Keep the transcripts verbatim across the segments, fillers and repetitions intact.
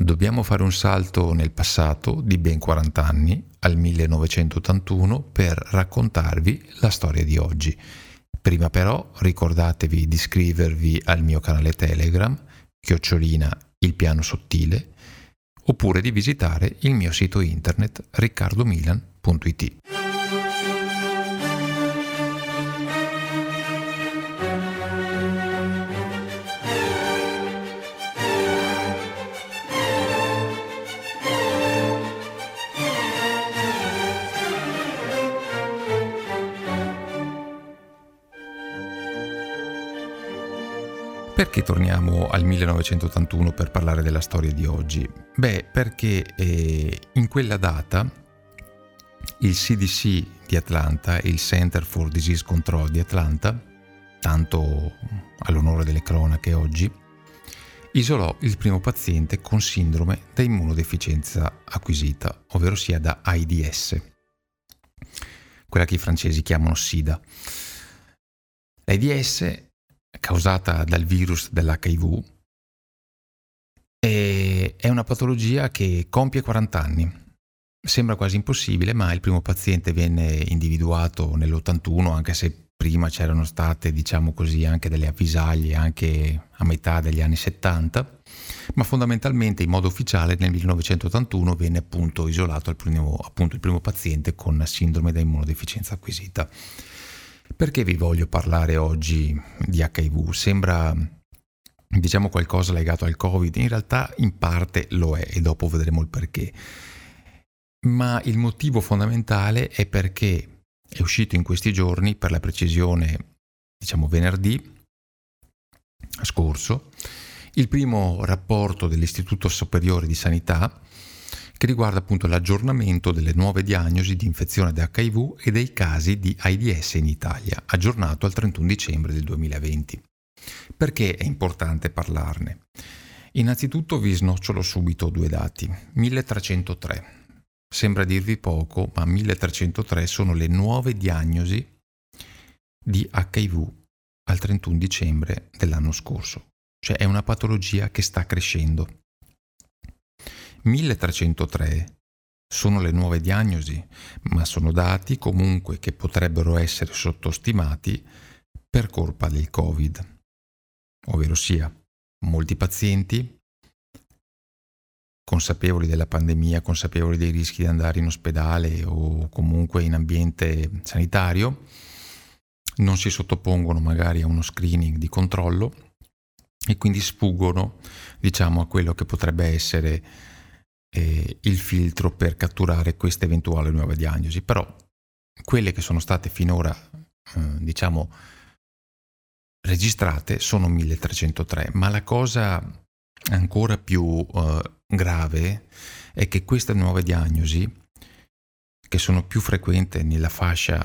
Dobbiamo fare un salto nel passato di ben quaranta anni, al millenovecentottantuno, per raccontarvi la storia di oggi. Prima però ricordatevi di iscrivervi al mio canale Telegram, Chiocciolina il piano sottile, oppure di visitare il mio sito internet riccardomilan punto it. Perché torniamo al millenovecentottantuno per parlare della storia di oggi? Beh, perché eh, in quella data il C D C di Atlanta, il Center for Disease Control di Atlanta, tanto all'onore delle cronache oggi, isolò il primo paziente con sindrome da immunodeficienza acquisita, ovvero sia da AIDS, quella che i francesi chiamano SIDA. L'AIDS, causata dal virus dell'H I V, e è una patologia che compie quaranta anni. Sembra quasi impossibile, ma il primo paziente venne individuato nell'ottantuno, anche se prima c'erano state, diciamo così, anche delle avvisaglie anche a metà degli anni settanta, ma fondamentalmente in modo ufficiale nel millenovecentottantuno venne appunto isolato il primo, appunto il primo paziente con sindrome da immunodeficienza acquisita. Perché vi voglio parlare oggi di H I V? Sembra, diciamo, qualcosa legato al Covid, in realtà in parte lo è e dopo vedremo il perché. Ma il motivo fondamentale è perché è uscito in questi giorni, per la precisione, diciamo venerdì scorso, il primo rapporto dell'Istituto Superiore di Sanità che riguarda appunto l'aggiornamento delle nuove diagnosi di infezione da H I V e dei casi di AIDS in Italia, aggiornato al trentuno dicembre del duemilaventi. Perché è importante parlarne? Innanzitutto vi snocciolo subito due dati. milletrecentotre. Sembra dirvi poco, ma milletrecentotre sono le nuove diagnosi di H I V al trentuno dicembre dell'anno scorso. Cioè è una patologia che sta crescendo. milletrecentotre sono le nuove diagnosi, ma sono dati comunque che potrebbero essere sottostimati per colpa del Covid, ovvero sia molti pazienti consapevoli della pandemia, consapevoli dei rischi di andare in ospedale o comunque in ambiente sanitario, non si sottopongono magari a uno screening di controllo e quindi sfuggono, diciamo, a quello che potrebbe essere Eh, il filtro per catturare queste eventuali nuove diagnosi. Però quelle che sono state finora eh, diciamo registrate sono milletrecentotre, ma la cosa ancora più eh, grave è che queste nuove diagnosi, che sono più frequenti nella fascia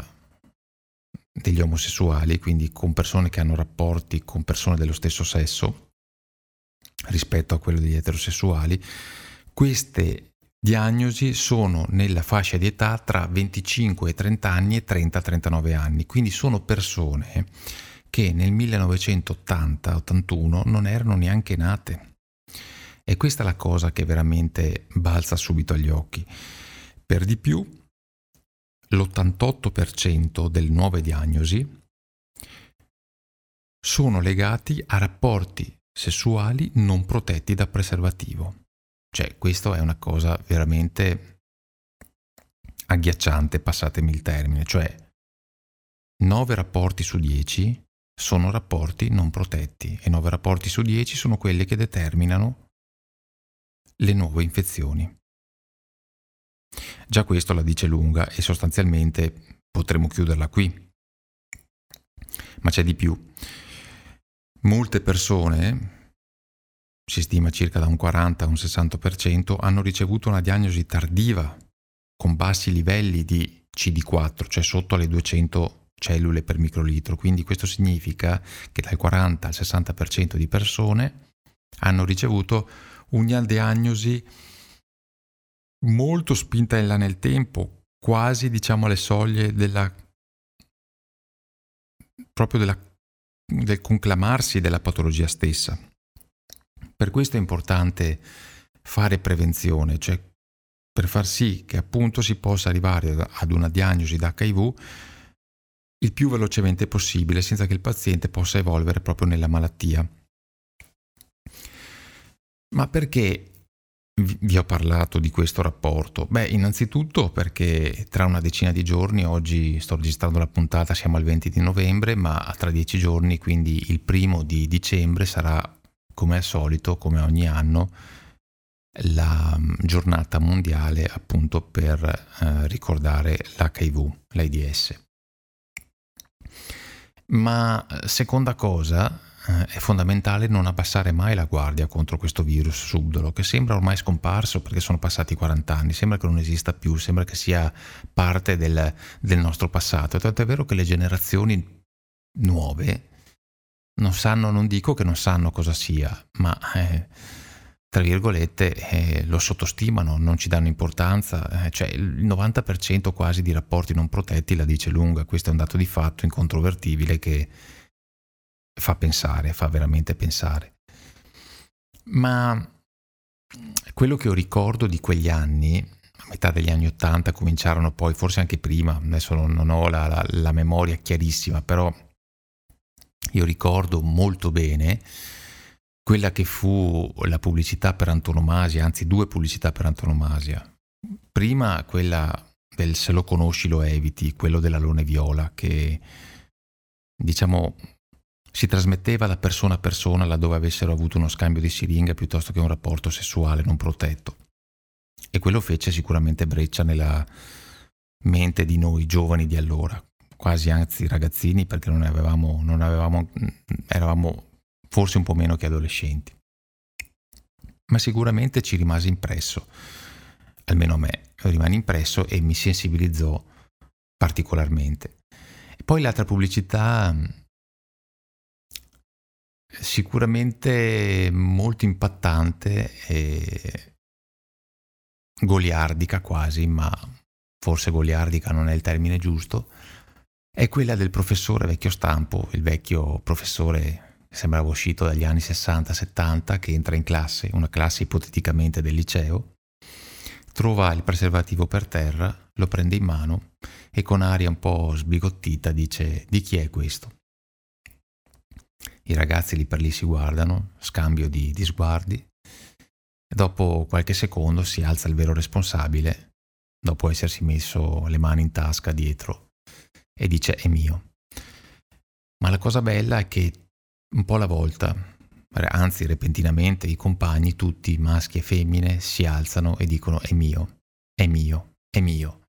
degli omosessuali, quindi con persone che hanno rapporti con persone dello stesso sesso rispetto a quello degli eterosessuali, queste diagnosi sono nella fascia di età tra venticinque e trenta anni e trenta a trentanove anni, quindi sono persone che nel millenovecentottanta ottantuno non erano neanche nate. E questa è la cosa che veramente balza subito agli occhi. Per di più, l'ottantotto per cento delle nuove diagnosi sono legati a rapporti sessuali non protetti da preservativo. Cioè, questo è una cosa veramente agghiacciante, passatemi il termine. Cioè, nove rapporti su dieci sono rapporti non protetti e nove rapporti su dieci sono quelli che determinano le nuove infezioni. Già questo la dice lunga e sostanzialmente potremmo chiuderla qui. Ma c'è di più. Molte persone, si stima circa da un quaranta a un sessanta per cento, hanno ricevuto una diagnosi tardiva con bassi livelli di C D quattro, cioè sotto alle duecento cellule per microlitro. Quindi questo significa che dal quaranta al sessanta per cento di persone hanno ricevuto una diagnosi molto spinta in là nel tempo, quasi, diciamo, alle soglie della proprio della, del conclamarsi della patologia stessa. Per questo è importante fare prevenzione, cioè per far sì che appunto si possa arrivare ad una diagnosi da acca i vu il più velocemente possibile, senza che il paziente possa evolvere proprio nella malattia. Ma perché vi ho parlato di questo rapporto? Beh, innanzitutto perché tra una decina di giorni, oggi sto registrando la puntata, siamo al venti di novembre, ma tra dieci giorni, quindi il primo di dicembre, sarà come al solito, come ogni anno, la giornata mondiale appunto per eh, ricordare l'acca i vu, l'AIDS. Ma seconda cosa, eh, è fondamentale non abbassare mai la guardia contro questo virus subdolo che sembra ormai scomparso, perché sono passati quaranta anni, sembra che non esista più, sembra che sia parte del, del nostro passato. Tanto è vero che le generazioni nuove non sanno, non dico che non sanno cosa sia, ma eh, tra virgolette eh, lo sottostimano, non ci danno importanza, eh, cioè il novanta per cento quasi di rapporti non protetti la dice lunga. Questo è un dato di fatto incontrovertibile che fa pensare, fa veramente pensare. Ma quello che io ricordo di quegli anni, a metà degli anni ottanta cominciarono, poi forse anche prima, adesso non ho la, la, la memoria chiarissima, però io ricordo molto bene quella che fu la pubblicità per antonomasia, anzi due pubblicità per antonomasia. Prima quella del se lo conosci lo eviti, quello dell'alone viola, che diciamo si trasmetteva da persona a persona laddove avessero avuto uno scambio di siringa piuttosto che un rapporto sessuale non protetto. E quello fece sicuramente breccia nella mente di noi giovani di allora, quasi anzi ragazzini, perché non avevamo, non avevamo eravamo forse un po' meno che adolescenti, ma sicuramente ci rimase impresso, almeno a me rimane impresso e mi sensibilizzò particolarmente. E poi l'altra pubblicità sicuramente molto impattante e goliardica quasi, ma forse goliardica non è il termine giusto, è quella del professore vecchio stampo, il vecchio professore sembrava uscito dagli anni sessanta settanta, che entra in classe, una classe ipoteticamente del liceo, trova il preservativo per terra, lo prende in mano e con aria un po' sbigottita dice: di chi è questo? I ragazzi lì per lì si guardano, scambio di, di sguardi, e dopo qualche secondo si alza il vero responsabile, dopo essersi messo le mani in tasca dietro, e dice: è mio. Ma la cosa bella è che un po' alla volta, anzi repentinamente, i compagni, tutti maschi e femmine, si alzano e dicono: è mio, è mio, è mio.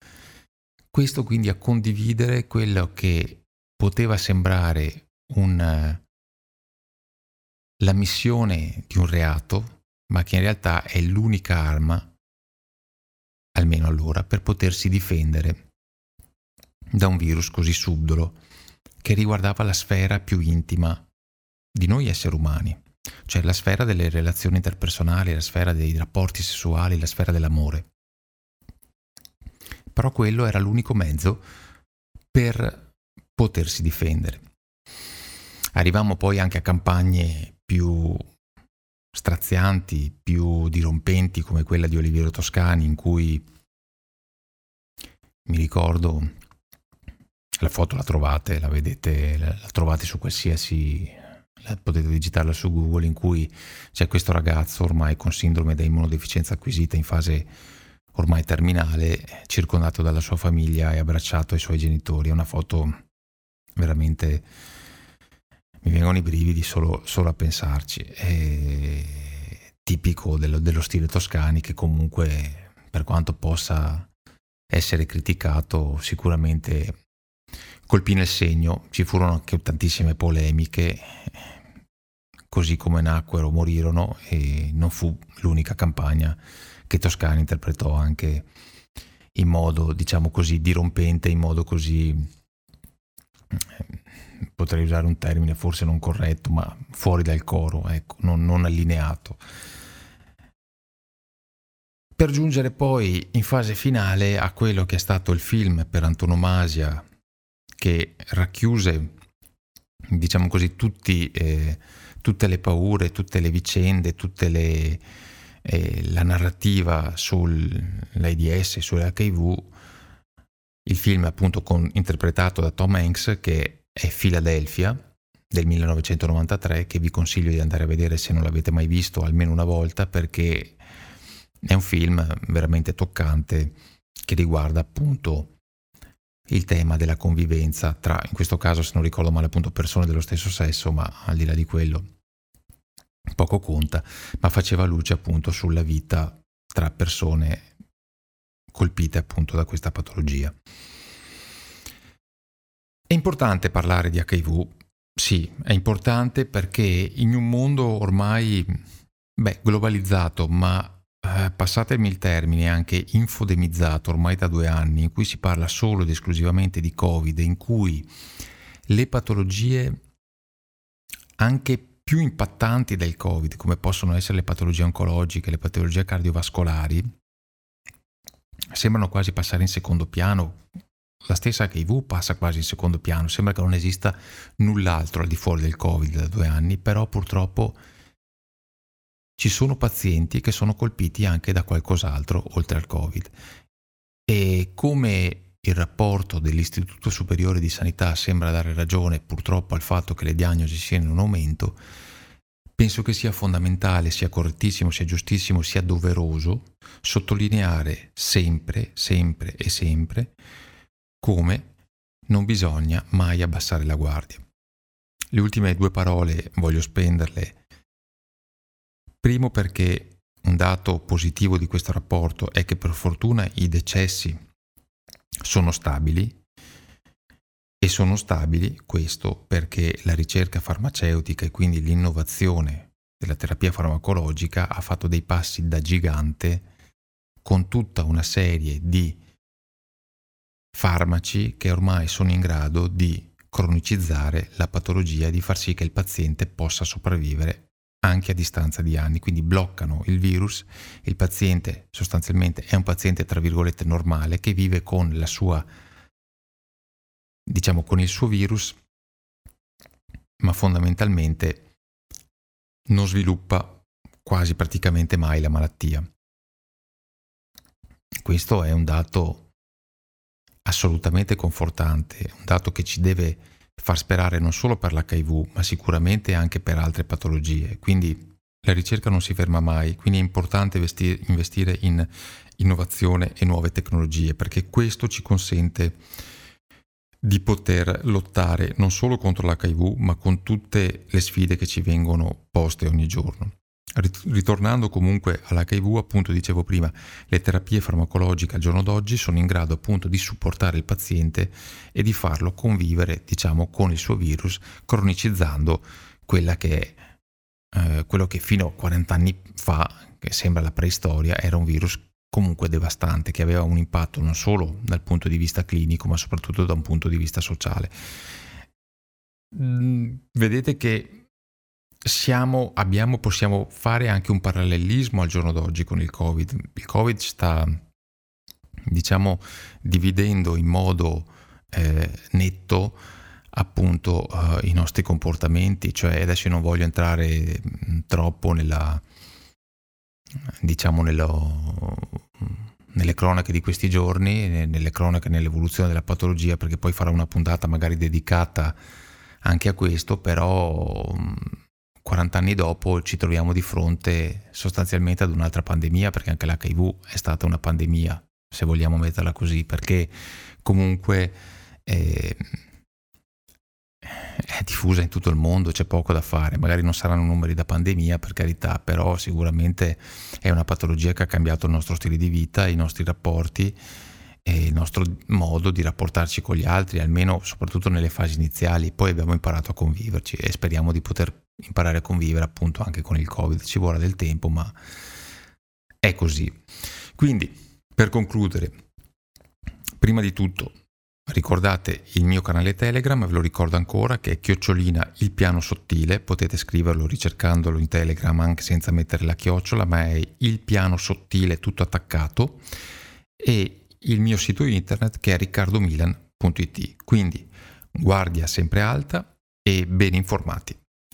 Questo quindi a condividere quello che poteva sembrare un, la missione di un reato, ma che in realtà è l'unica arma, almeno allora, per potersi difendere da un virus così subdolo, che riguardava la sfera più intima di noi esseri umani, cioè la sfera delle relazioni interpersonali, la sfera dei rapporti sessuali, la sfera dell'amore. Però quello era l'unico mezzo per potersi difendere. Arrivammo poi anche a campagne più strazianti, più dirompenti, come quella di Oliviero Toscani, in cui, mi ricordo, la foto la trovate, la vedete, la trovate su qualsiasi, potete digitarla su Google, in cui c'è questo ragazzo ormai con sindrome da immunodeficienza acquisita in fase ormai terminale, circondato dalla sua famiglia e abbracciato ai suoi genitori. È una foto veramente, mi vengono i brividi solo, solo a pensarci. È tipico dello, dello stile Toscani, che comunque, per quanto possa essere criticato, sicuramente colpì nel segno. Ci furono anche tantissime polemiche, così come nacquero morirono, e non fu l'unica campagna che Toscani interpretò anche in modo, diciamo così, dirompente, in modo così, potrei usare un termine forse non corretto, ma fuori dal coro, ecco, non, non allineato. Per giungere poi in fase finale a quello che è stato il film per antonomasia, che racchiuse, diciamo così, tutti, eh, tutte le paure, tutte le vicende, tutte le eh, la narrativa sull'AIDS e sull'H I V, il film appunto con, interpretato da Tom Hanks, che è Philadelphia del millenovecentonovantatré, che vi consiglio di andare a vedere se non l'avete mai visto almeno una volta, perché è un film veramente toccante che riguarda appunto il tema della convivenza tra, in questo caso se non ricordo male, appunto persone dello stesso sesso, ma al di là di quello poco conta, ma faceva luce appunto sulla vita tra persone colpite appunto da questa patologia. È importante parlare di H I V, sì, è importante, perché in un mondo ormai beh, globalizzato, ma passatemi il termine, anche infodemizzato ormai da due anni, in cui si parla solo ed esclusivamente di Covid, in cui le patologie anche più impattanti del Covid, come possono essere le patologie oncologiche, le patologie cardiovascolari, sembrano quasi passare in secondo piano. La stessa H I V passa quasi in secondo piano, sembra che non esista null'altro al di fuori del Covid da due anni, però purtroppo ci sono pazienti che sono colpiti anche da qualcos'altro oltre al Covid. E come il rapporto dell'Istituto Superiore di Sanità sembra dare ragione purtroppo al fatto che le diagnosi siano in aumento, penso che sia fondamentale, sia correttissimo, sia giustissimo, sia doveroso sottolineare sempre, sempre e sempre come non bisogna mai abbassare la guardia. Le ultime due parole voglio spenderle. Primo, perché un dato positivo di questo rapporto è che per fortuna i decessi sono stabili, e sono stabili questo perché la ricerca farmaceutica e quindi l'innovazione della terapia farmacologica ha fatto dei passi da gigante con tutta una serie di farmaci che ormai sono in grado di cronicizzare la patologia e di far sì che il paziente possa sopravvivere anche a distanza di anni, quindi bloccano il virus. Il paziente sostanzialmente è un paziente tra virgolette normale che vive con la sua, diciamo con il suo virus, ma fondamentalmente non sviluppa quasi praticamente mai la malattia. Questo è un dato assolutamente confortante, un dato che ci deve far sperare non solo per l'H I V, ma sicuramente anche per altre patologie. Quindi la ricerca non si ferma mai, quindi è importante investire in innovazione e nuove tecnologie, perché questo ci consente di poter lottare non solo contro l'H I V, ma con tutte le sfide che ci vengono poste ogni giorno. Ritornando comunque all'H I V, appunto dicevo prima, le terapie farmacologiche al giorno d'oggi sono in grado appunto di supportare il paziente e di farlo convivere, diciamo, con il suo virus, cronicizzando quella che è, eh, quello che fino a quaranta anni fa, che sembra la preistoria, era un virus comunque devastante, che aveva un impatto non solo dal punto di vista clinico, ma soprattutto da un punto di vista sociale. Mm, vedete che Siamo, abbiamo, possiamo fare anche un parallelismo al giorno d'oggi con il Covid. Il Covid sta, diciamo, dividendo in modo eh, netto appunto eh, i nostri comportamenti, cioè adesso io non voglio entrare troppo nella, diciamo, nello, nelle cronache di questi giorni, nelle cronache, nell'evoluzione della patologia, perché poi farò una puntata magari dedicata anche a questo, però quaranta anni dopo ci troviamo di fronte sostanzialmente ad un'altra pandemia, perché anche l'H I V è stata una pandemia, se vogliamo metterla così, perché comunque eh, è diffusa in tutto il mondo, c'è poco da fare. Magari non saranno numeri da pandemia, per carità, però sicuramente è una patologia che ha cambiato il nostro stile di vita, i nostri rapporti e il nostro modo di rapportarci con gli altri, almeno soprattutto nelle fasi iniziali. Poi abbiamo imparato a conviverci e speriamo di poter imparare a convivere appunto anche con il Covid. Ci vorrà del tempo, ma è così. Quindi, per concludere, prima di tutto ricordate il mio canale Telegram, ve lo ricordo ancora, che è Chiocciolina il piano sottile. Potete scriverlo ricercandolo in Telegram anche senza mettere la chiocciola, ma è il piano sottile tutto attaccato, e il mio sito internet che è riccardomilan punto it. Quindi guardia sempre alta e ben informati.